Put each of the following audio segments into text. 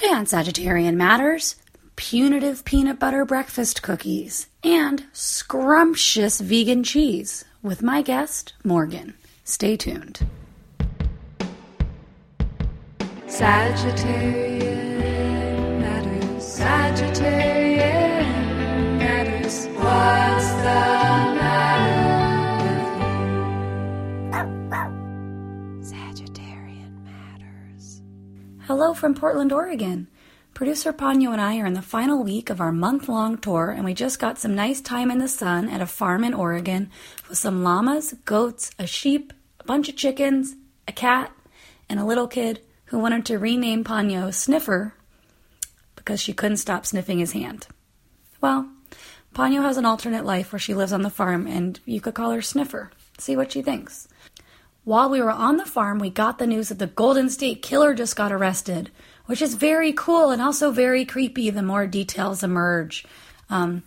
Today on Sagittarian Matters, punitive peanut butter breakfast cookies and scrumptious vegan cheese with my guest, Morgan. Stay tuned. Sagittarian Matters, Sagittarian Matters, what's the Hello from Portland, Oregon. Producer Ponyo and I are in the final week of our month-long tour, and we just got some nice time in the sun at a farm in Oregon with some llamas, goats, a sheep, a bunch of chickens, a cat, and a little kid who wanted to rename Ponyo Sniffer because she couldn't stop sniffing his hand. Well, Ponyo has an alternate life where she lives on the farm, and you could call her Sniffer. See what she thinks. While we were on the farm, we got the news that the Golden State Killer just got arrested, which is very cool and also very creepy the more details emerge. I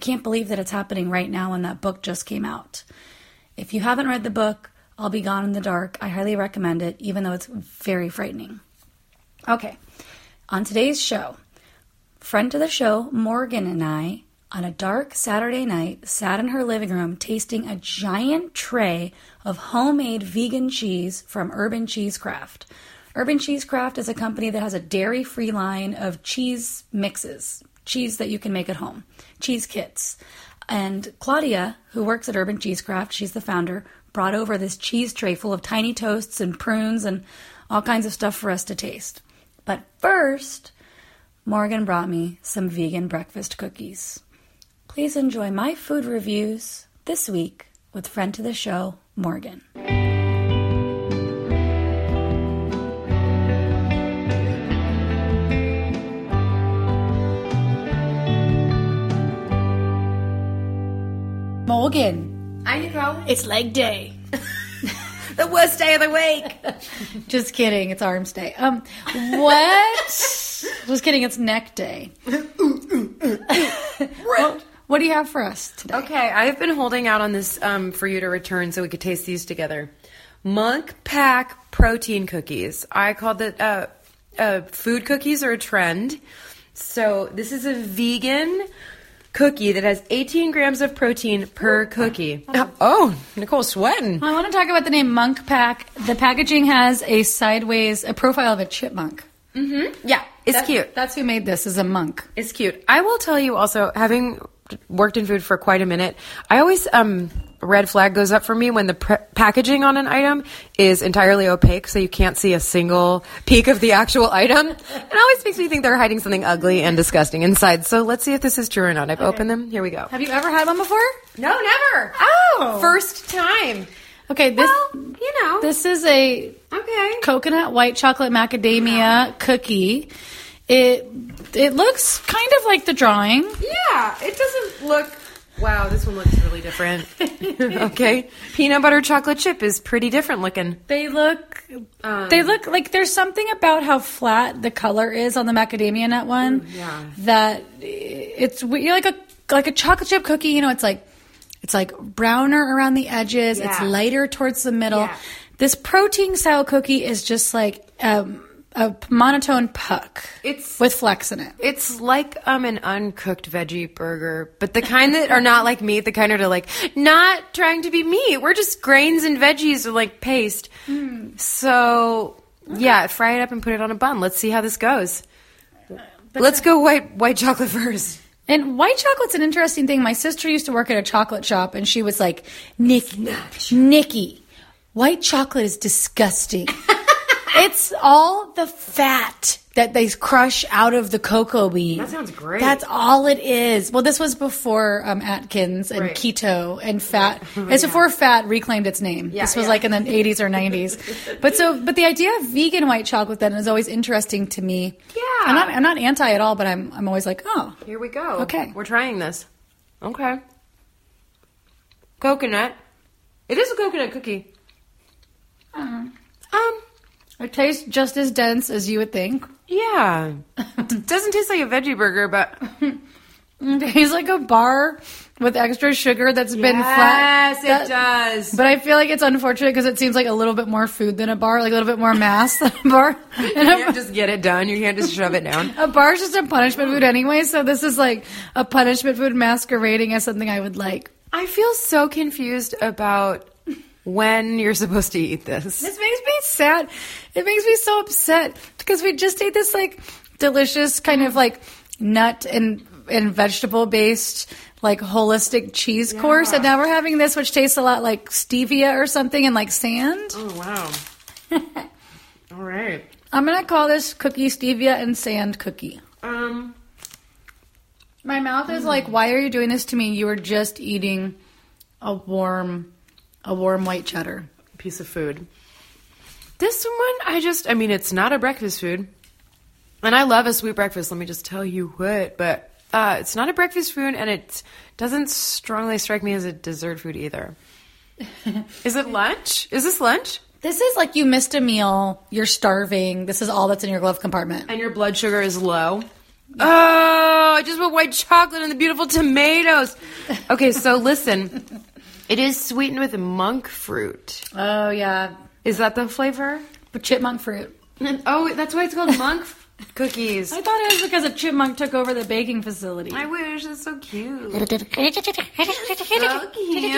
can't believe that it's happening right now when that book just came out. If you haven't read the book, I'll Be Gone in the Dark, I highly recommend it, even though it's very frightening. Okay, on today's show, friend of the show, Morgan and I, on a dark Saturday night, sat in her living room tasting a giant tray of homemade vegan cheese from Urban Cheesecraft. Urban Cheesecraft is a company that has a dairy-free line of cheese mixes, cheese that you can make at home, cheese kits. And Claudia, who works at Urban Cheesecraft, she's the founder, brought over this cheese tray full of tiny toasts and prunes and all kinds of stuff for us to taste. But first, Morgan brought me some vegan breakfast cookies. Please enjoy my food reviews this week with friend to the show, Morgan. Morgan. I know. It's leg day. The worst day of the week. Just kidding. It's arms day. What? Just kidding. It's neck day. Right. What do you have for us today? Okay, I've been holding out on this for you to return so we could taste these together. Monk Pack protein cookies. I called it food cookies are a trend. So this is a vegan cookie that has 18 grams of protein per cookie. Oh, Nicole's sweating. I want to talk about the name Monk Pack. The packaging has a profile of a chipmunk. Mm-hmm. Yeah, that's cute. That's who made this, is a monk. It's cute. I will tell you also, having worked in food for quite a minute, I always red flag goes up for me when the packaging on an item is entirely opaque, so you can't see a single peek of the actual item. It always makes me think they're hiding something ugly and disgusting inside. So let's see if this is true or not. I've opened them. Here we go. Have you ever had one before? No, never. Oh, first time. Okay, this is a coconut white chocolate macadamia cookie. It looks kind of like the drawing. Yeah, it doesn't look... Wow, this one looks really different. Okay. Peanut butter chocolate chip is pretty different looking. They look like there's something about how flat the color is on the macadamia nut one. Yeah. That it's like a chocolate chip cookie, you know, it's like browner around the edges. Yeah. It's lighter towards the middle. Yeah. This protein style cookie is just like... a monotone puck with flecks in it. It's like an uncooked veggie burger, but the kind that are not like meat, the kind that are like not trying to be meat. We're just grains and veggies or like paste. Mm. So, yeah, fry it up and put it on a bun. Let's see how this goes. Let's go white chocolate first. And white chocolate's an interesting thing. My sister used to work at a chocolate shop, and she was like, Nikki, white chocolate is disgusting. It's all the fat that they crush out of the cocoa bean. That sounds great. That's all it is. Well, this was before Atkins and keto and fat. It's before fat reclaimed its name. Yeah, this was like in the 80s or 90s. But the idea of vegan white chocolate then is always interesting to me. Yeah. I'm not anti at all, but I'm always like, oh. Here we go. Okay. We're trying this. Okay. Coconut. It is a coconut cookie. It tastes just as dense as you would think. Yeah. It doesn't taste like a veggie burger, but It tastes like a bar with extra sugar that's been flat. Yes, it does. But I feel like it's unfortunate because it seems like a little bit more food than a bar, like a little bit more mass than a bar. You can't just get it done. You can't just shove it down. A bar is just a punishment food anyway, so this is like a punishment food masquerading as something I would like. I feel so confused about when you're supposed to eat this. This makes me sad. It makes me so upset because we just ate this like delicious kind of like nut and vegetable-based, like, holistic cheese course. And now we're having this, which tastes a lot like stevia or something and, like, sand. Oh, wow. All right. I'm going to call this cookie stevia and sand cookie. My mouth is like, why are you doing this to me? You were just eating a warm white cheddar. Piece of food. This one, it's not a breakfast food. And I love a sweet breakfast, let me just tell you what, but... it's not a breakfast food, and it doesn't strongly strike me as a dessert food either. Is it lunch? Is this lunch? This is like you missed a meal. You're starving. This is all that's in your glove compartment. And your blood sugar is low. Oh, I just want white chocolate and the beautiful tomatoes. Okay, so listen. It is sweetened with monk fruit. Oh, yeah. Is that the flavor? But chipmunk fruit. Oh, that's why it's called monk fruit. Cookies. I thought it was because a chipmunk took over the baking facility. I wish. That's so cute. So cute.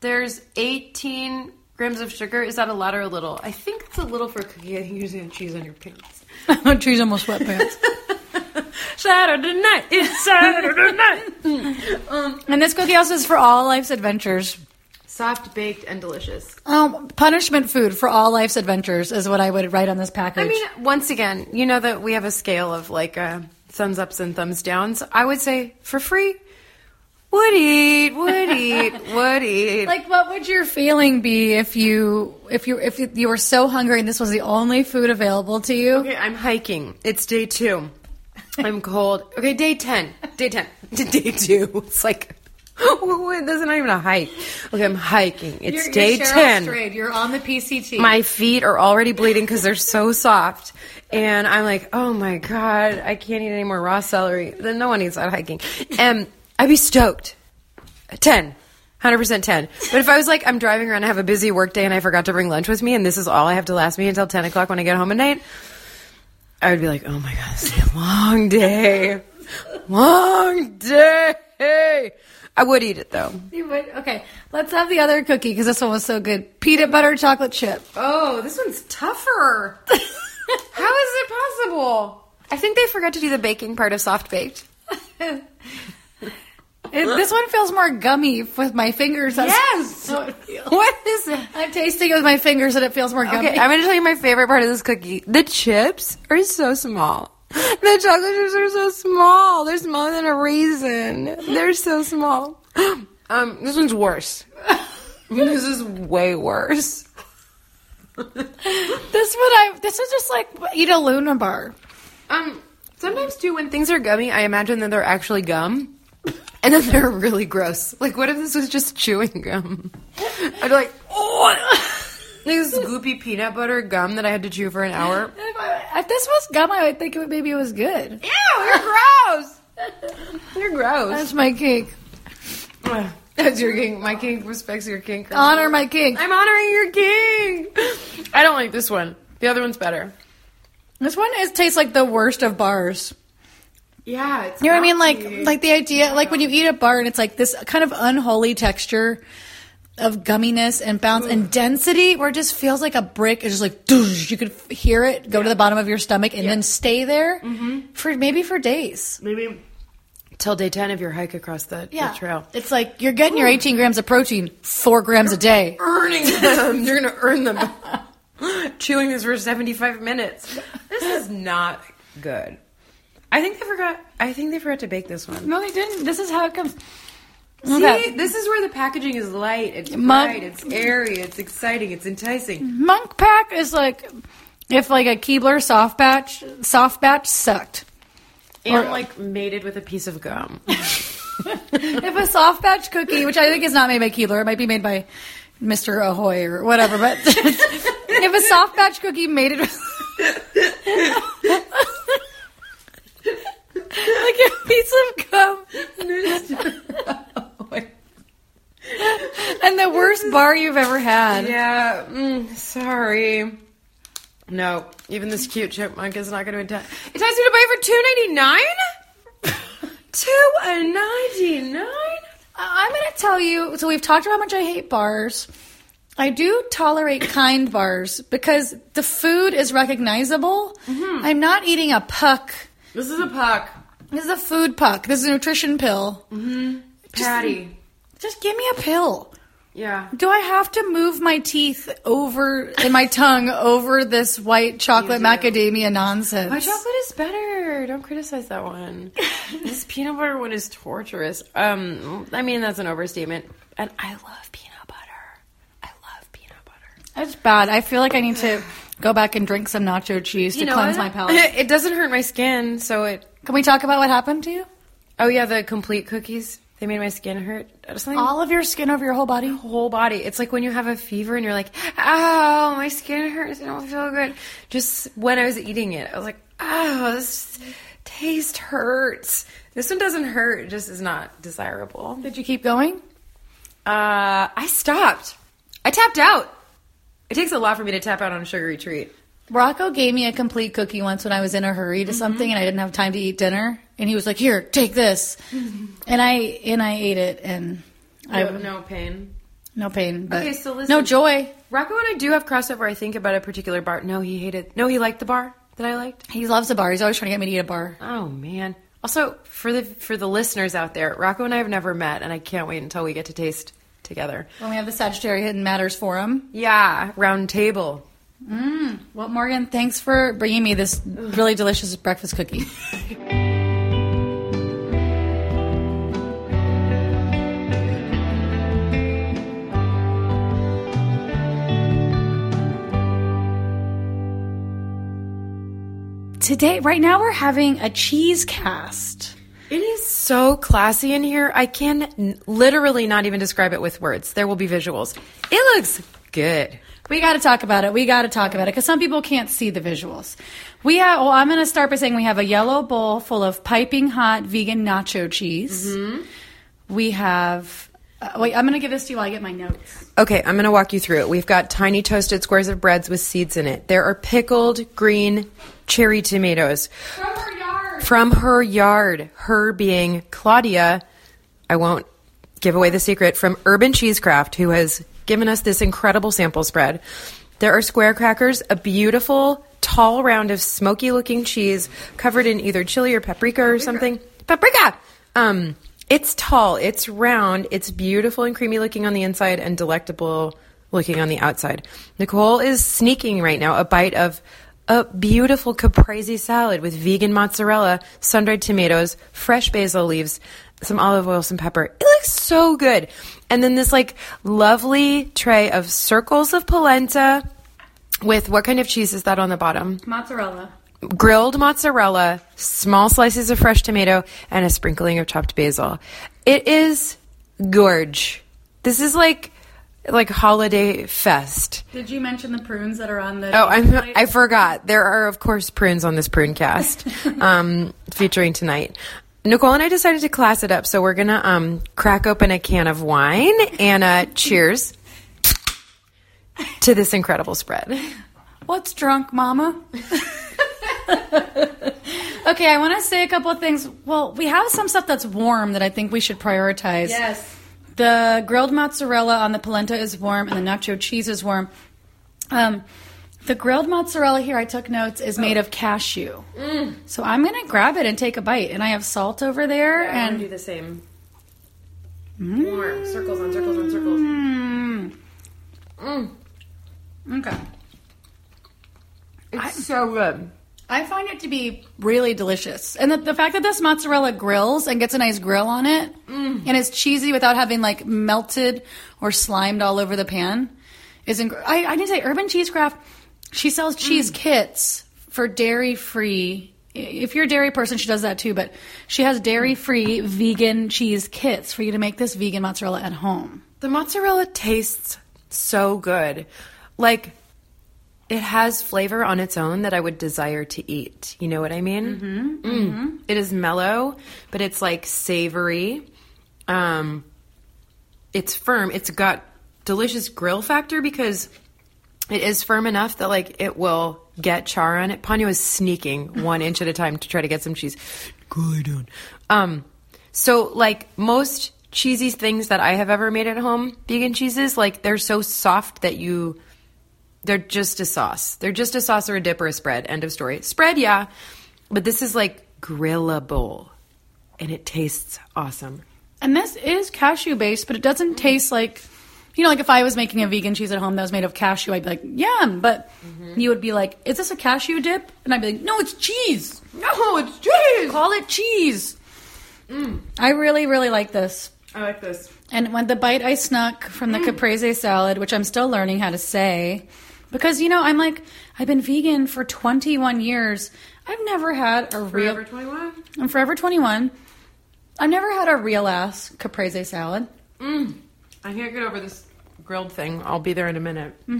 There's 18 grams of sugar. Is that a lot or a little? I think it's a little for a cookie. I think you're just going to cheese on your pants. Cheese on my sweatpants. Saturday night. It's Saturday night. And this cookie also is for all life's adventures. Soft, baked, and delicious. Punishment food for all life's adventures is what I would write on this package. I mean, once again, you know that we have a scale of like thumbs ups and thumbs downs. I would say for free, would eat. Like, what would your feeling be if you were so hungry and this was the only food available to you? Okay, I'm hiking. It's day 2. I'm cold. Okay, day 10. Day 2. It's like. This is not even a hike. Okay, I'm hiking. It's day 10. Straight. You're on the PCT. My feet are already bleeding because they're so soft. And I'm like, oh my God, I can't eat any more raw celery. Then no one eats that hiking. And I'd be stoked. 10. 100% 10. But if I was like, I'm driving around, I have a busy work day, and I forgot to bring lunch with me, and this is all I have to last me until 10 o'clock when I get home at night, I would be like, oh my God, this is a long day. Long day. I would eat it, though. You would? Okay. Let's have the other cookie, because this one was so good. Peanut butter chocolate chip. Oh, this one's tougher. How is it possible? I think they forgot to do the baking part of soft baked. This one feels more gummy with my fingers. Yes! What is it? I'm tasting it with my fingers, and it feels more gummy. Okay, I'm going to tell you my favorite part of this cookie. The chips are so small. The chocolate chips are so small. They're smaller than a raisin. They're so small. This one's worse. This is way worse. This is just like eat a Luna bar. Sometimes too, when things are gummy, I imagine that they're actually gum, and then they're really gross. Like, what if this was just chewing gum? I'd be like, oh. This goopy peanut butter gum that I had to chew for an hour. If this was gum, I would think maybe it was good. Ew, you're gross. You're gross. That's my kink. That's your kink. My kink respects your kink. Honor my kink. I'm honoring your kink. I don't like this one. The other one's better. This one tastes like the worst of bars. Yeah. It's, you know what I mean? Like the idea, like when you eat a bar and it's like this kind of unholy texture of gumminess and bounce and density, where it just feels like a brick. It's just like, doosh, you could hear it go to the bottom of your stomach and then stay there for days. Maybe till day 10 of your hike across the trail. It's like you're getting your 18 grams of protein, 4 grams a day. Earning them. You're going to earn them. Chewing this for 75 minutes. This is not good. I think they forgot to bake this one. No, they didn't. This is how it comes. See, this is where the packaging is light, it's bright, it's airy, it's exciting, it's enticing. Monk Pack is like if like a Keebler soft batch sucked. And or like mated with a piece of gum. If a soft batch cookie, which I think is not made by Keebler, it might be made by Mr. Ahoy or whatever, but if a soft batch cookie mated with like a piece of gum. bar you've ever had. Yeah, sorry. No, even this cute chipmunk is not going to entice me to pay for $2.99? $2.99? I'm going to tell you, so we've talked about how much I hate bars. I do tolerate kind bars because the food is recognizable. Mm-hmm. I'm not eating a puck. This is a puck. This is a food puck. This is a nutrition pill. Mm-hmm. Patty. Just give me a pill. Yeah. Do I have to move my teeth over and my tongue over this white chocolate macadamia nonsense? My chocolate is better. Don't criticize that one. This peanut butter one is torturous. I mean, that's an overstatement. And I love peanut butter. That's bad. I feel like I need to go back and drink some nacho cheese to cleanse my palate. It doesn't hurt my skin, so it... Can we talk about what happened to you? Oh, yeah, the complete cookies. They made my skin hurt. Something... All of your skin over your whole body? Whole body. It's like when you have a fever and you're like, oh, my skin hurts. I don't feel good. Just when I was eating it, I was like, oh, this taste hurts. This one doesn't hurt. It just is not desirable. Did you keep going? I stopped. I tapped out. It takes a lot for me to tap out on a sugary treat. Rocco gave me a complete cookie once when I was in a hurry to something and I didn't have time to eat dinner. And he was like, here, take this. And I ate it. And I have no pain. No pain. But okay, so listen. No joy. Rocco and I do have crossover, I think, about a particular bar. No, he hated. No, he liked the bar that I liked. He loves the bar. He's always trying to get me to eat a bar. Oh, man. Also, for the listeners out there, Rocco and I have never met. And I can't wait until we get to taste together. When we have the Sagittarian Matters Forum. Yeah, round table. Well, Morgan, thanks for bringing me this really delicious breakfast cookie. Today, right now, we're having a cheese cast. It is so classy in here. I can literally not even describe it with words. There will be visuals. It looks good. We got to talk about it. Because some people can't see the visuals. I'm going to start by saying we have a yellow bowl full of piping hot vegan nacho cheese. Mm-hmm. We have... I'm going to give this to you while I get my notes. Okay, I'm going to walk you through it. We've got tiny toasted squares of breads with seeds in it. There are pickled green cherry tomatoes. From her yard, her being Claudia, I won't give away the secret, from Urban Cheesecraft, who has given us this incredible sample spread. There are square crackers, a beautiful, tall round of smoky-looking cheese covered in either chili or paprika or something. Paprika! It's tall, it's round, it's beautiful and creamy-looking on the inside and delectable-looking on the outside. Nicole is sneaking right now a bite of a beautiful caprese salad with vegan mozzarella, sun-dried tomatoes, fresh basil leaves, some olive oil, some pepper. It looks so good. And then this like lovely tray of circles of polenta with what kind of cheese is that on the bottom? Mozzarella. Grilled mozzarella, small slices of fresh tomato, and a sprinkling of chopped basil. It is gorge. This is like holiday fest. Did you mention the prunes that are on the... Oh, I forgot. There are, of course, prunes on this prune cast featuring tonight. Nicole and I decided to class it up, so we're going to crack open a can of wine and cheers to this incredible spread. What's drunk, Mama? Okay, I want to say a couple of things. Well, we have some stuff that's warm that I think we should prioritize. Yes. The grilled mozzarella on the polenta is warm, and the nacho cheese is warm. The grilled mozzarella here, I took notes, is made of cashew. Mm. So I'm going to grab it and take a bite. And I have salt over there. Yeah, and I'm going to do the same. Warm. Circles on circles on circles. Okay. It's so good. I find it to be really delicious. And the fact that this mozzarella grills and gets a nice grill on it and it's cheesy without having like melted or slimed all over the pan is incredible. I didn't say Urban Cheesecraft, she sells cheese kits for dairy-free. If you're a dairy person, she does that too, but she has dairy-free vegan cheese kits for you to make this vegan mozzarella at home. The mozzarella tastes so good. Like... It has flavor on its own that I would desire to eat. You know what I mean? Mm-hmm. It is mellow, but it's like savory. It's firm. It's got delicious grill factor because it is firm enough that, like, it will get char on it. Panya was sneaking 1 inch at a time to try to get some cheese. Cool down. So, like, most cheesy things that I have ever made at home, vegan cheeses, like, they're so soft that you... They're just a sauce. They're just a sauce or a dip or a spread. End of story. Spread, yeah. But this is, like, grillable. And it tastes awesome. And this is cashew-based, but it doesn't taste like... You know, like if I was making a vegan cheese at home that was made of cashew, I'd be like, yeah, but you would be like, is this a cashew dip? And I'd be like, no, it's cheese. No, it's cheese. Call it cheese. Mm. I really, really like this. I like this. And when the bite I snuck from the caprese salad, which I'm still learning how to say, because, you know, I'm like, I've been vegan for 21 years. I've never had a real... Forever 21? I'm forever 21. I've never had a real ass caprese salad. Mm. I can't get over this grilled thing. I'll be there in a minute. So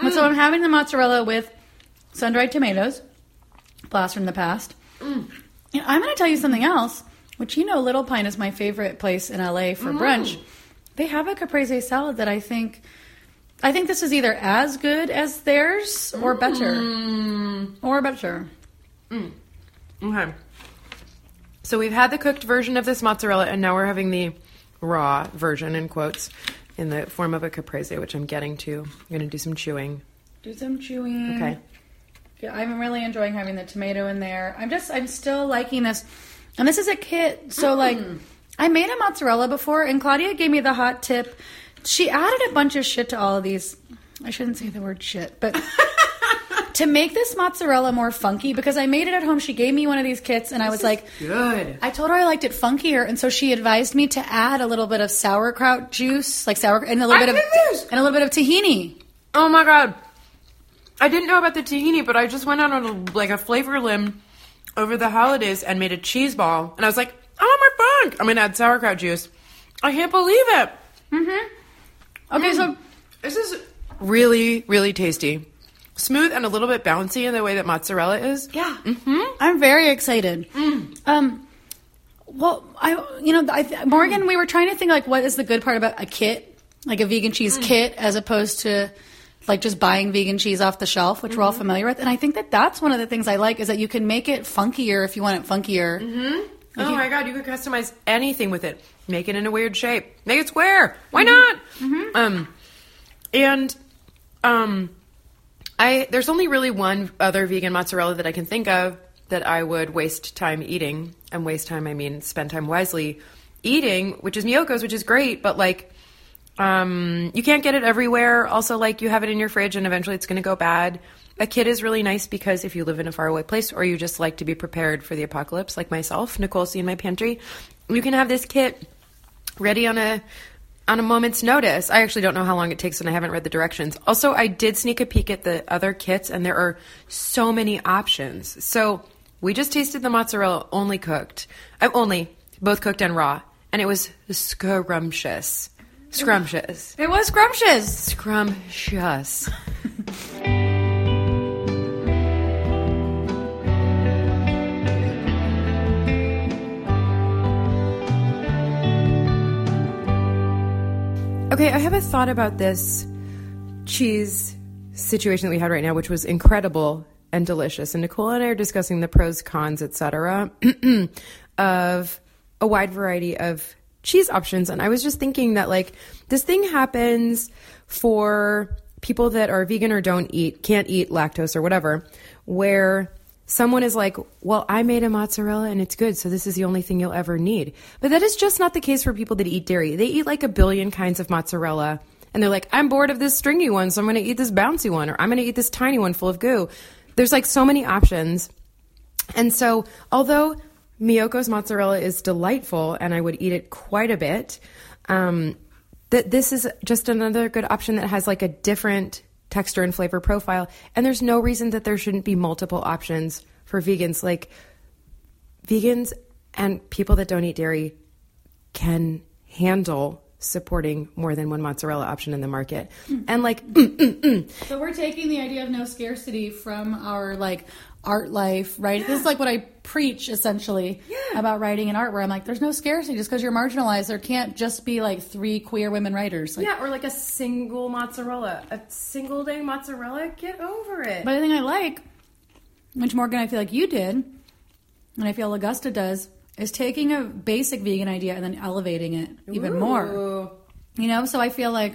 I'm having the mozzarella with sun-dried tomatoes, blast from the past. And I'm going to tell you something else, which, you know, Little Pine is my favorite place in LA for brunch. They have a caprese salad that I think this is either as good as theirs or better. Or better. Okay. So we've had the cooked version of this mozzarella, and now we're having the raw version, in quotes, in the form of a caprese, which I'm getting to. I'm going to do some chewing. Okay. Yeah, I'm really enjoying having the tomato in there. I'm still liking this. And this is a kit. So, like, I made a mozzarella before, and Claudia gave me the hot tip. She added a bunch of shit to all of these. I shouldn't say the word shit, but... To make this mozzarella more funky, because I made it at home. She gave me one of these kits, and I was like, good. I told her I liked it funkier, and so she advised me to add a little bit of sauerkraut juice, and a little bit of tahini. Oh my god, I didn't know about the tahini, but I just went out on a flavor limb over the holidays and made a cheese ball, and I was like, oh my funk, I'm gonna add sauerkraut juice. I can't believe it. Okay, so this is really, really tasty. Smooth and a little bit bouncy in the way that mozzarella is. Yeah. I'm very excited. Well, Morgan, we were trying to think, like, what is the good part about a kit, like a vegan cheese kit, as opposed to, like, just buying vegan cheese off the shelf, which we're all familiar with. And I think that that's one of the things I like, is that you can make it funkier if you want it funkier. Like, my God, you could customize anything with it. Make it in a weird shape. Make it square. Why not? There's only really one other vegan mozzarella that I can think of that I would waste time eating. And waste time, I mean spend time wisely eating, which is Miyoko's, which is great. But, like, you can't get it everywhere. Also, like, you have it in your fridge and eventually it's going to go bad. A kit is really nice because if you live in a faraway place or you just like to be prepared for the apocalypse, like myself, Nicole C in my pantry, you can have this kit ready on a moment's notice. I actually don't know how long it takes and I haven't read the directions. Also, I did sneak a peek at the other kits and there are so many options. So we just tasted the mozzarella only cooked. Both cooked and raw. And it was scrumptious. Scrumptious. It was scrumptious. Scrumptious. Okay, I have a thought about this cheese situation that we had right now, which was incredible and delicious. And Nicole and I are discussing the pros, cons, etc., of a wide variety of cheese options. And I was just thinking that, like, this thing happens for people that are vegan or can't eat lactose or whatever, where someone is like, well, I made a mozzarella and it's good, so this is the only thing you'll ever need. But that is just not the case for people that eat dairy. They eat like a billion kinds of mozzarella, and they're like, I'm bored of this stringy one, so I'm going to eat this bouncy one, or I'm going to eat this tiny one full of goo. There's, like, so many options. And so although Miyoko's mozzarella is delightful and I would eat it quite a bit, this is just another good option that has, like, a different texture and flavor profile, and there's no reason that there shouldn't be multiple options for vegans. Like, vegans and people that don't eat dairy can handle supporting more than one mozzarella option in the market. And, like, so we're taking the idea of no scarcity from our, like, art life, right? Yeah. This is like what I preach essentially about writing and art, where I'm like, there's no scarcity. Just because you're marginalized, there can't just be like three queer women writers. Like, yeah, or like a single mozzarella, a single day mozzarella. Get over it. But I think I like, which Morgan, I feel like you did, and I feel Augusta does, is taking a basic vegan idea and then elevating it even more. You know, so I feel like,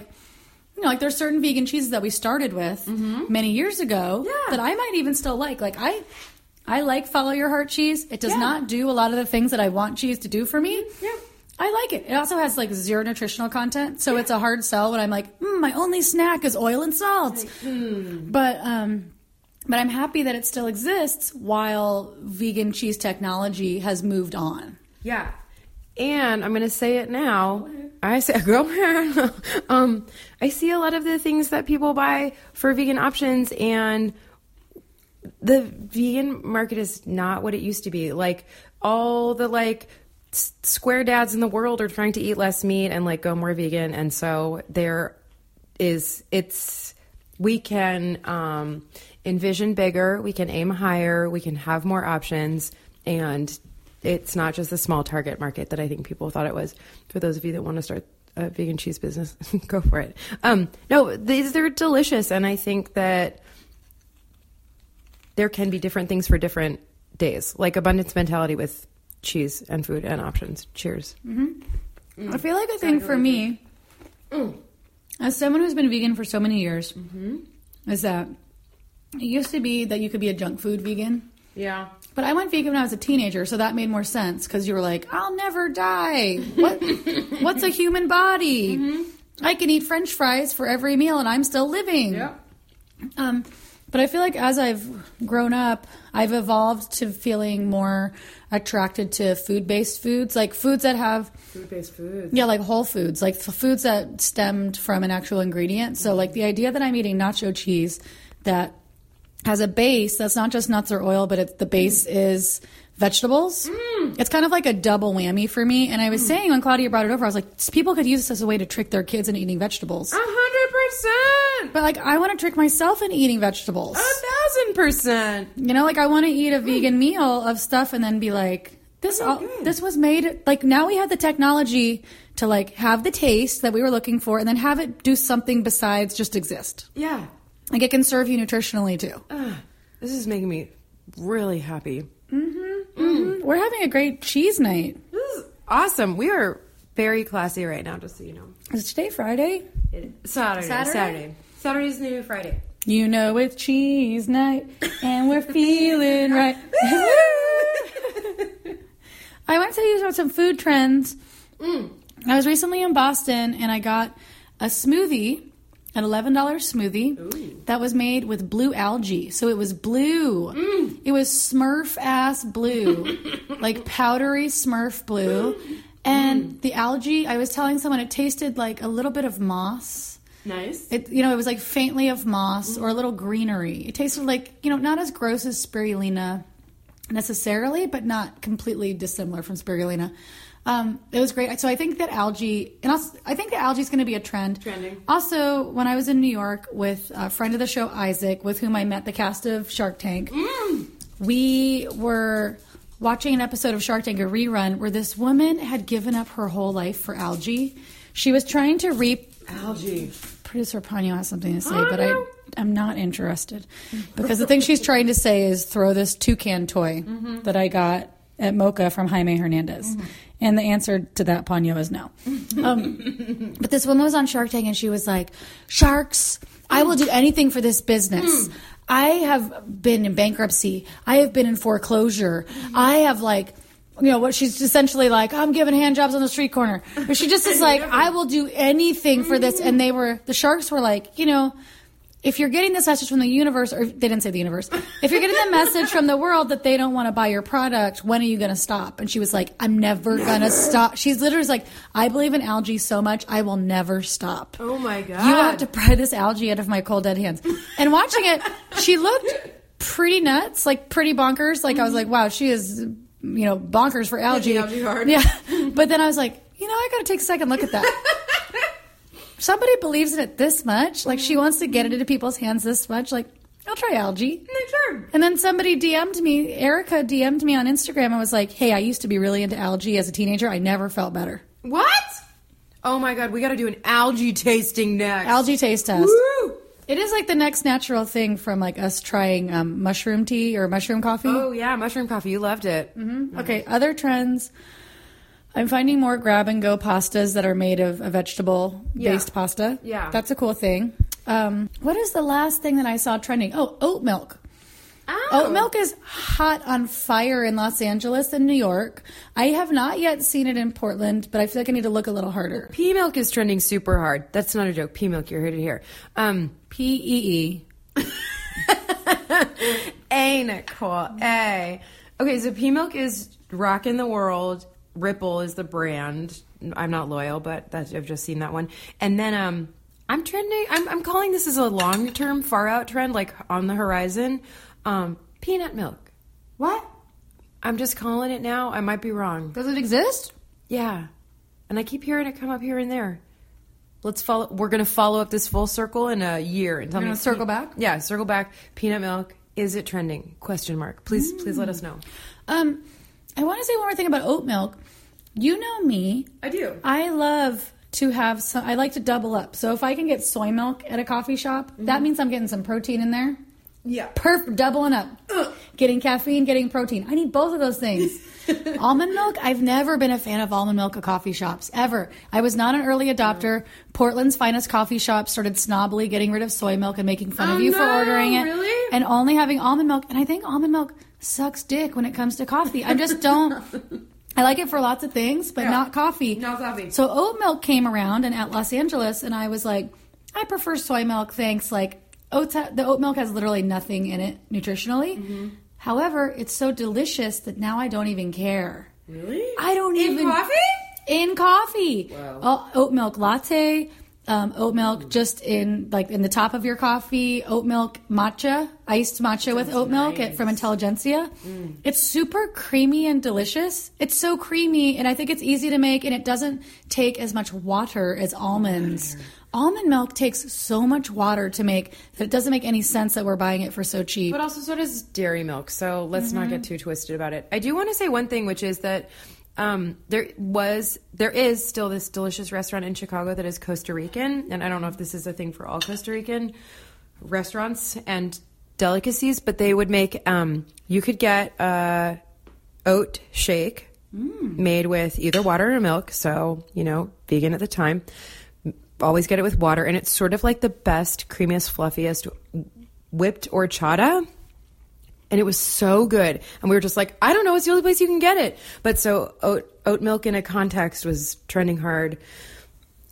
you know, like there's certain vegan cheeses that we started with many years ago that I might even still like. Like I like Follow Your Heart cheese. It does not do a lot of the things that I want cheese to do for me. Yeah. I like it. It also has like zero nutritional content, so it's a hard sell when I'm like, my only snack is oil and salt. Like, But I'm happy that it still exists while vegan cheese technology has moved on. Yeah. And I'm going to say it now. I say, girl, I see a lot of the things that people buy for vegan options, and the vegan market is not what it used to be. Like, all the, like, square dads in the world are trying to eat less meat and, like, go more vegan. And so there is, it's, we can envision bigger, we can aim higher, we can have more options, and it's not just a small target market that I think people thought it was. For those of you that want to start a vegan cheese business, go for it. No, these are delicious, and I think that there can be different things for different days, like abundance mentality with cheese and food and options. Cheers. I feel like a thing for me, as someone who's been vegan for so many years, is that it used to be that you could be a junk food vegan. Yeah. But I went vegan when I was a teenager, so that made more sense, because you were like, I'll never die. What's a human body? I can eat French fries for every meal, and I'm still living. Yeah. But I feel like as I've grown up, I've evolved to feeling more attracted to food-based foods, like foods that have... Food-based foods. Yeah, like whole foods, like foods that stemmed from an actual ingredient. So, like, the idea that I'm eating nacho cheese that... has a base that's not just nuts or oil, but it's, the base is vegetables. It's kind of like a double whammy for me. And I was saying when Claudia brought it over, I was like, people could use this as a way to trick their kids into eating vegetables. 100%! But, like, I want to trick myself into eating vegetables. 1,000%! You know, like, I want to eat a vegan meal of stuff and then be like, this was made... Like, now we have the technology to, like, have the taste that we were looking for and then have it do something besides just exist. Yeah. Like, it can serve you nutritionally, too. This is making me really happy. We're having a great cheese night. This is awesome. We are very classy right now, just so you know. Is today Friday? Saturday. Saturday's the new Friday. You know it's cheese night, and we're feeling right. I went to use out some food trends. I was recently in Boston, and I got a smoothie. An $11 smoothie that was made with blue algae. So it was blue. It was Smurf-ass blue. Like powdery Smurf blue. And the algae, I was telling someone, it tasted like a little bit of moss. Nice. It was like faintly of moss or a little greenery. It tasted like, not as gross as spirulina necessarily, but not completely dissimilar from spirulina. It was great. So I think that algae, is going to be a trend. Trending. Also, when I was in New York with a friend of the show, Isaac, with whom I met the cast of Shark Tank, we were watching an episode of Shark Tank, a rerun, where this woman had given up her whole life for algae. She was trying to reap... Algae. Producer Ponyo has something to say, but I'm not interested. Because the thing she's trying to say is throw this toucan toy that I got at MoCA from Jaime Hernandez. And the answer to that, Ponyo, is no. But this woman was on Shark Tank, and she was like, sharks, I will do anything for this business. I have been in bankruptcy. I have been in foreclosure. I have, like, what she's essentially like, I'm giving hand jobs on the street corner. But she just is like, I will do anything for this. And the sharks were like, if you're getting this message from the universe, or they didn't say the universe, if you're getting the message from the world that they don't want to buy your product, when are you going to stop? And she was like, I'm never going to stop. She's literally like, I believe in algae so much, I will never stop. Oh, my God. You have to pry this algae out of my cold, dead hands. And watching it, she looked pretty nuts, like pretty bonkers. Like, I was like, wow, she is, bonkers for algae. Algae hard. Yeah. But then I was like, I got to take a second look at that. Somebody believes in it this much, like she wants to get it into people's hands this much, like I'll try algae. And they turned. And then somebody DM'd me, Erica DM'd me on Instagram and was like, hey, I used to be really into algae as a teenager. I never felt better. What? Oh my God, we got to do an algae tasting next. Algae taste test. Woo! It is like the next natural thing from like us trying mushroom tea or mushroom coffee. Oh yeah, mushroom coffee. You loved it. Mm-hmm. Okay, other trends. I'm finding more grab-and-go pastas that are made of a vegetable-based pasta. Yeah. That's a cool thing. What is the last thing that I saw trending? Oh, oat milk. Oh. Oat milk is hot on fire in Los Angeles and New York. I have not yet seen it in Portland, but I feel like I need to look a little harder. Pea milk is trending super hard. That's not a joke. Pea milk, you heard it here. P-E-E. Ain't it cool? A. Okay, so pea milk is rocking the world. Ripple is the brand. I'm not loyal, but that's, I've just seen that one. And then I'm trending. I'm calling this as a long-term, far-out trend, like on the horizon. Peanut milk. What? I'm just calling it now. I might be wrong. Does it exist? Yeah. And I keep hearing it come up here and there. Let's follow. We're going to follow up this full circle in a year and tell me. Circle back. Yeah, circle back. Peanut milk. Is it trending? Question mark. Please let us know. I want to say one more thing about oat milk. You know me. I do. I love to have some, I like to double up. So if I can get soy milk at a coffee shop, that means I'm getting some protein in there. Yeah. Doubling up. Ugh. Getting caffeine, getting protein. I need both of those things. Almond milk, I've never been a fan of almond milk at coffee shops, ever. I was not an early adopter. Portland's finest coffee shop started snobbily getting rid of soy milk and making fun of you for ordering it. Really? And only having almond milk. And I think almond milk sucks dick when it comes to coffee. I just don't. I like it for lots of things, but not coffee. Not coffee. So oat milk came around and at Los Angeles, and I was like, I prefer soy milk, thanks. Like, the oat milk has literally nothing in it nutritionally. Mm-hmm. However, it's so delicious that now I don't even care. Really? I don't even... In coffee? In coffee. Wow. Oat milk latte, oat milk just in the top of your coffee, oat milk matcha, iced matcha with oat milk from Intelligentsia. Mm. It's super creamy and delicious. It's so creamy, and I think it's easy to make, and it doesn't take as much water as almonds. Almond milk takes so much water to make that it doesn't make any sense that we're buying it for so cheap. But also so does dairy milk, so let's not get too twisted about it. I do want to say one thing, which is that there is still this delicious restaurant in Chicago that is Costa Rican, and I don't know if this is a thing for all Costa Rican restaurants and delicacies, but they would make, you could get oat shake made with either water or milk, so, vegan at the time. Always get it with water, and it's sort of like the best, creamiest, fluffiest whipped horchata, and it was so good, and we were just like, I don't know, it's the only place you can get it. But so oat milk in a context was trending hard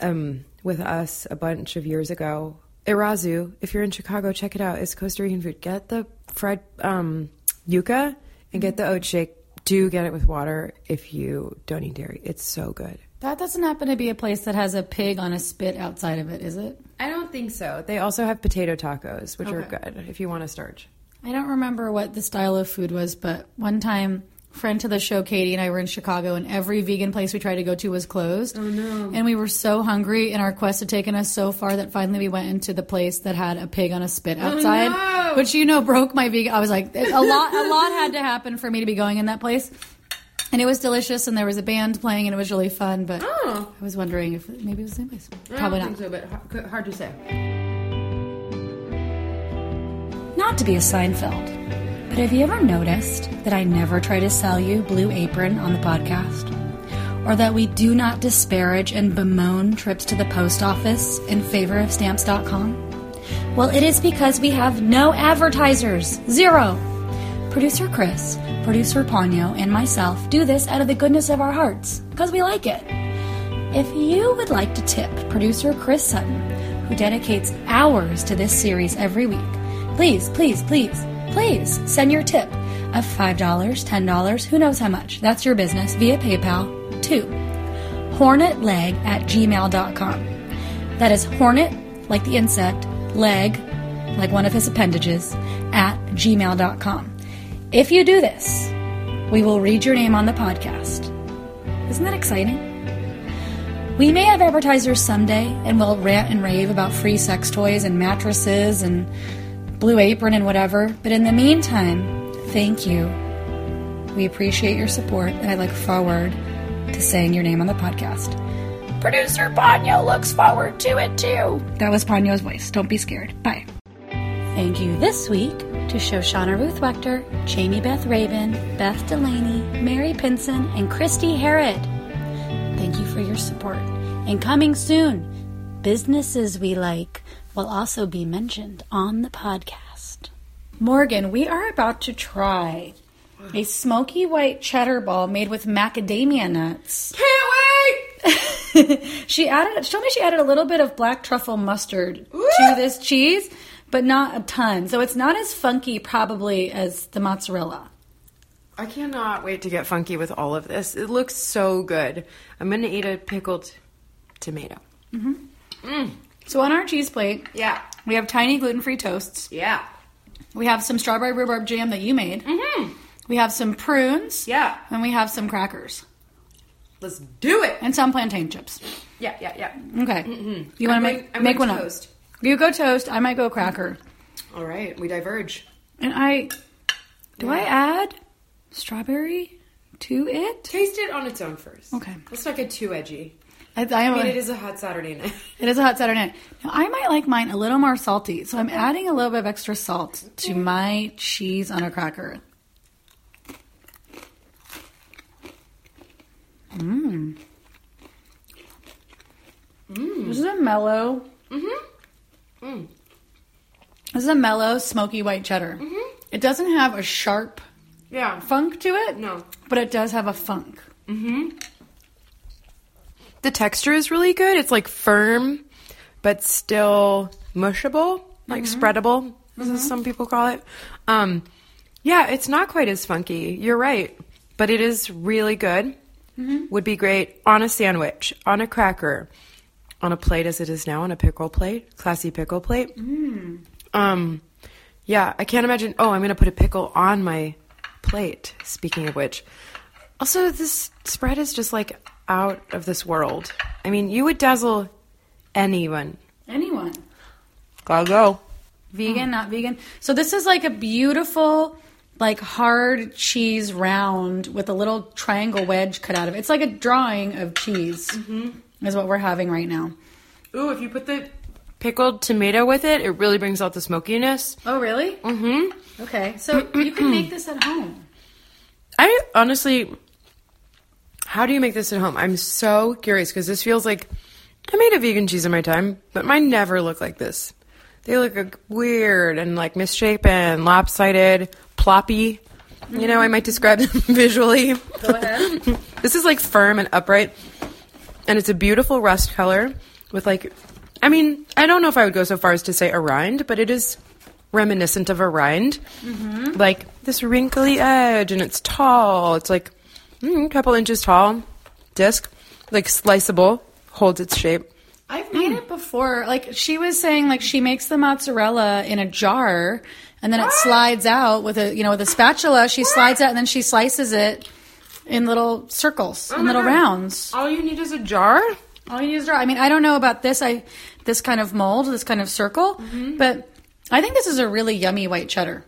with us a bunch of years ago. Irazu, if you're in Chicago, check it out. It's Costa Rican food. Get the fried yuca and get the oat shake. Do get it with water if you don't eat dairy. It's so good. That doesn't happen to be a place that has a pig on a spit outside of it, is it? I don't think so. They also have potato tacos, which are good if you want to starch. I don't remember what the style of food was, but one time, friend to the show, Katie, and I were in Chicago, and every vegan place we tried to go to was closed. Oh, no. And we were so hungry, and our quest had taken us so far that finally we went into the place that had a pig on a spit outside, which, broke my vegan. I was like, a lot had to happen for me to be going in that place. And it was delicious, and there was a band playing, and it was really fun, but I was wondering if maybe it was the same place. Probably not. I don't think so, but hard to say. Not to be a Seinfeld, but have you ever noticed that I never try to sell you Blue Apron on the podcast? Or that we do not disparage and bemoan trips to the post office in favor of Stamps.com? Well, it is because we have no advertisers. Zero. Producer Chris, producer Ponyo, and myself do this out of the goodness of our hearts, because we like it. If you would like to tip producer Chris Sutton, who dedicates hours to this series every week, please send your tip of $5, $10, who knows how much, that's your business, via PayPal to hornetleg@gmail.com. That is hornet, like the insect, leg, like one of his appendages, @gmail.com. If you do this, we will read your name on the podcast. Isn't that exciting? We may have advertisers someday, and we'll rant and rave about free sex toys and mattresses and Blue Apron and whatever. But in the meantime, thank you. We appreciate your support, and I look forward to saying your name on the podcast. Producer Ponyo looks forward to it, too. That was Ponyo's voice. Don't be scared. Bye. Thank you this week to Shoshana Ruth Wechter, Jamie Beth Rabin, Beth Delaney, Mary Pinson, and Christy Herod. Thank you for your support. And coming soon, businesses we like will also be mentioned on the podcast. Morgan, we are about to try a smoky white cheddar ball made with macadamia nuts. Can't wait! She told me she added a little bit of black truffle mustard to this cheese, but not a ton. So it's not as funky probably as the mozzarella. I cannot wait to get funky with all of this. It looks so good. I'm going to eat a pickled tomato. Mm-hmm. Mm. So on our cheese plate, we have tiny gluten-free toasts. Yeah. We have some strawberry rhubarb jam that you made. Mm-hmm. We have some prunes. Yeah. And we have some crackers. Let's do it. And some plantain chips. Yeah, yeah, yeah. Okay. Mm-hmm. You want to make one toast. Up? You go toast. I might go cracker. All right. We diverge. And I add strawberry to it? Taste it on its own first. Okay. Let's not get too edgy. I mean, it is a hot Saturday night. It is a hot Saturday night. Now, I might like mine a little more salty, so I'm adding a little bit of extra salt to my cheese on a cracker. Mmm. Mm. This is a mellow, smoky white cheddar. Mm-hmm. It doesn't have a sharp funk to it. No. But it does have a funk. Mm-hmm. The texture is really good. It's like firm, but still mushable, like spreadable, as some people call it. It's not quite as funky. You're right. But it is really good. Mm-hmm. Would be great on a sandwich, on a cracker, on a plate as it is now, on a pickle plate, classy pickle plate. Mm. I can't imagine. Oh, I'm going to put a pickle on my plate, speaking of which. Also, this spread is just like out of this world. I mean, you would dazzle anyone. Anyone. Gotta go. Vegan, not vegan. So this is like a beautiful... like hard cheese round with a little triangle wedge cut out of it. It's like a drawing of cheese is what we're having right now. Ooh, if you put the pickled tomato with it, it really brings out the smokiness. Oh, really? Mm-hmm. Okay. So you can make this at home. How do you make this at home? I'm so curious because this feels like I made a vegan cheese in my time, but mine never looked like this. They look weird and like misshapen, lopsided, ploppy. You know, I might describe them visually. Go ahead. This is like firm and upright, and it's a beautiful rust color with like, I mean, I don't know if I would go so far as to say a rind, but it is reminiscent of a rind. Mm-hmm. Like this wrinkly edge, and it's tall. It's like a couple inches tall, disc, like sliceable, holds its shape. I've made it before. Like she was saying, like she makes the mozzarella in a jar, and then it slides out with a spatula. She slides out, and then she slices it in little circles, rounds. All you need is a jar? All you need is a jar. I mean, I don't know about this. This kind of mold, this kind of circle, but I think this is a really yummy white cheddar.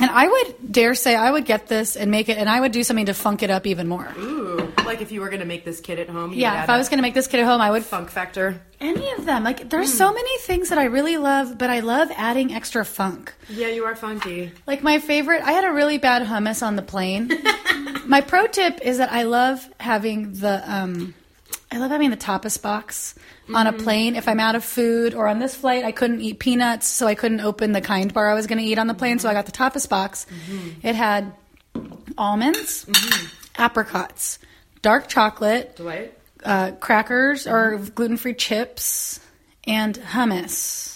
And I would dare say I would get this and make it, and I would do something to funk it up even more. Ooh. Like if you were going to make this kid at home. Yeah, if I was going to make this kid at home, I would. Funk factor. Any of them. Like there's so many things that I really love, but I love adding extra funk. Yeah, you are funky. Like my favorite, I had a really bad hummus on the plane. My pro tip is that I love having the tapas box on a plane. If I'm out of food or on this flight, I couldn't eat peanuts, so I couldn't open the Kind bar I was going to eat on the plane, so I got the tapas box. Mm-hmm. It had almonds, apricots, dark chocolate, crackers or gluten-free chips, and hummus.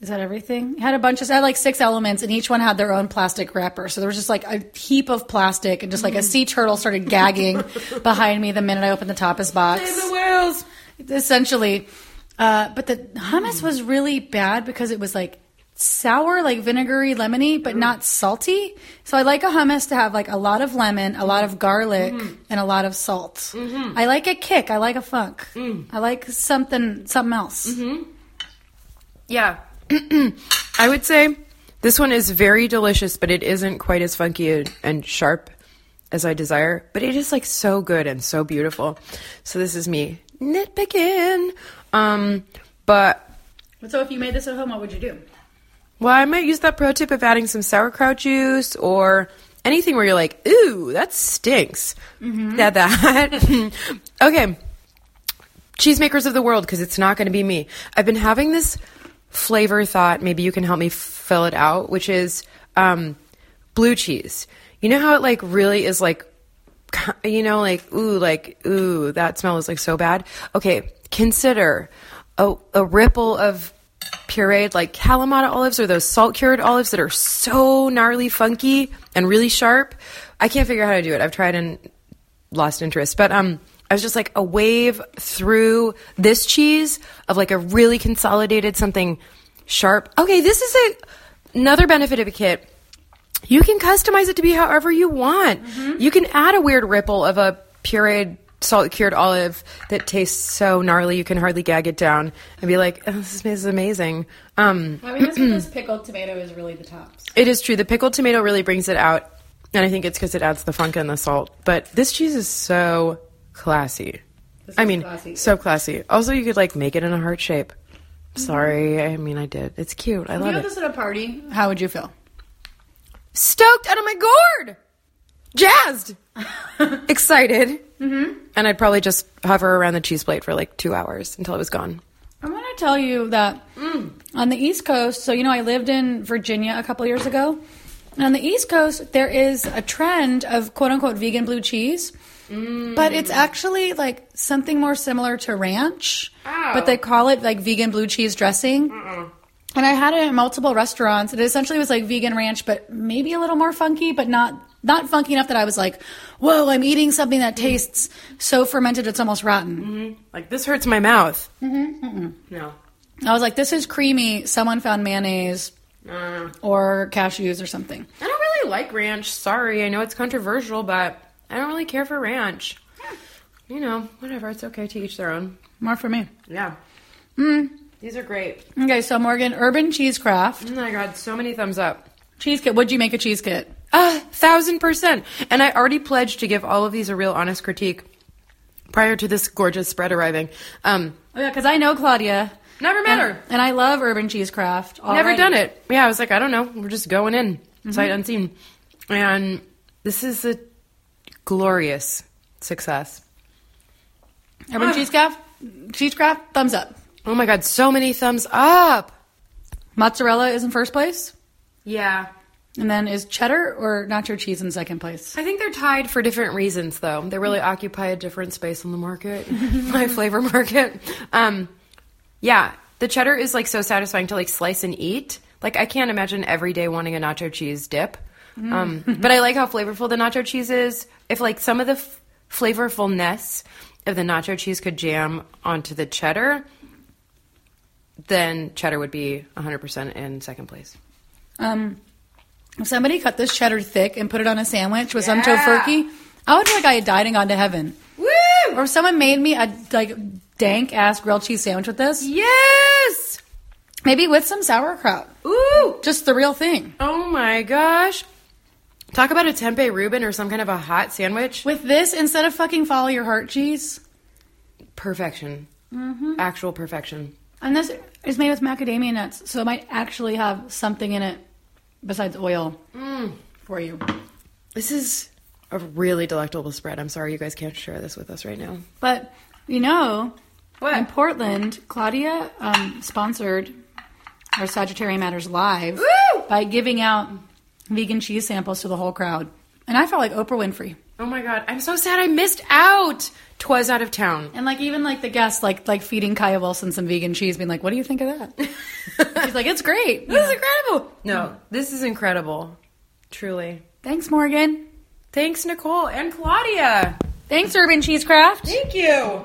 Is that everything? It had a bunch of, I had like 6 elements, and each one had their own plastic wrapper. So there was just like a heap of plastic, and just like a sea turtle started gagging behind me the minute I opened the tapas box. Save the whales! Essentially. But the hummus was really bad because it was like sour, like vinegary, lemony, but not salty. So I like a hummus to have like a lot of lemon, a lot of garlic, and a lot of salt. Mm-hmm. I like a kick. I like a funk. I like something else. Mm-hmm. Yeah. I would say this one is very delicious, but it isn't quite as funky and sharp as I desire. But it is like so good and so beautiful. So this is me nitpicking. But so if you made this at home, what would you do? Well, I might use that pro tip of adding some sauerkraut juice or anything where you're like, ooh, that stinks. Mm-hmm. Add that. Okay. Cheesemakers of the world, because it's not going to be me. I've been having this flavor thought. Maybe you can help me fill it out, which is blue cheese. You know how it like really is like, you know, like, ooh, that smell is like so bad. Okay. Consider a ripple of pureed like Kalamata olives or those salt cured olives that are so gnarly funky and really sharp. I can't figure out how to do it. I've tried and lost interest, but I was just like a wave through this cheese of like a really consolidated something sharp. Okay, this is another benefit of a kit. You can customize it to be however you want. Mm-hmm. You can add a weird ripple of a pureed salt cured olive that tastes so gnarly you can hardly gag it down and be like, oh, this is amazing. I mean, this pickled tomato is really the tops. It is true. The pickled tomato really brings it out, and I think it's because it adds the funk and the salt. But this cheese is so classy. So classy. Also, you could like make it in a heart shape. Sorry. Mm-hmm. I mean, I did. It's cute. I love it. If you had this at a party, how would you feel? Stoked out of my gourd! Jazzed! Excited. Mm-hmm. And I'd probably just hover around the cheese plate for like 2 hours until it was gone. I want to tell you that on the East Coast, so you know I lived in Virginia a couple years ago. And on the East Coast, there is a trend of quote-unquote vegan blue cheese. Mm. But it's actually like something more similar to ranch. Oh. But they call it like vegan blue cheese dressing. Mm-mm. And I had it at multiple restaurants. It essentially was like vegan ranch, but maybe a little more funky, but not funky enough that I was like, whoa, I'm eating something that tastes so fermented it's almost rotten. Mm-hmm. Like, this hurts my mouth. Mm-hmm. Mm-mm. No. I was like, this is creamy. Someone found mayonnaise or cashews or something. I don't really like ranch. Sorry. I know it's controversial, but I don't really care for ranch. You know, whatever. It's okay to each their own. More for me. Yeah. Mm. These are great. Okay, so Morgan, Urban Cheesecraft. Oh my God, so many thumbs up. Cheese kit. Would you make a cheese kit? 1,000%. And I already pledged to give all of these a real honest critique prior to this gorgeous spread arriving. Oh yeah, because I know Claudia. Never met her. And I love Urban Cheesecraft. Never done it. Yeah, I was like, I don't know. We're just going in. Mm-hmm. Sight unseen. And this is a glorious success. Urban Cheesecraft, thumbs up. Oh my God, so many thumbs up. Mozzarella is in first place? Yeah. And then is cheddar or nacho cheese in second place? I think they're tied for different reasons, though. They really occupy a different space on the market, my flavor market. Yeah, the cheddar is like so satisfying to like slice and eat. Like I can't imagine every day wanting a nacho cheese dip. But I like how flavorful the nacho cheese is. If like some of the flavorfulness of the nacho cheese could jam onto the cheddar, then cheddar would be 100% in second place. If somebody cut this cheddar thick and put it on a sandwich with some tofurkey, I would feel like I had died and gone to heaven. Woo! Or if someone made me a like dank-ass grilled cheese sandwich with this. Yes! Maybe with some sauerkraut. Ooh! Just the real thing. Oh my gosh. Talk about a tempeh Reuben or some kind of a hot sandwich. With this instead of fucking Follow Your Heart cheese. Perfection. Mm-hmm. Actual perfection. And this is made with macadamia nuts, so it might actually have something in it besides oil for you. This is a really delectable spread. I'm sorry you guys can't share this with us right now. But, you know, in Portland, Claudia sponsored our Sagittarian Matters Live by giving out vegan cheese samples to the whole crowd. And I felt like Oprah Winfrey. Oh, my God. I'm so sad I missed out. 'Twas out of town. And, like, even, like, the guests, like feeding Kaya Wilson some vegan cheese, being like, what do you think of that? She's like, it's great. This is incredible. No, this is incredible. Truly. Thanks, Morgan. Thanks, Nicole and Claudia. Thanks, Urban Cheesecraft. Thank you.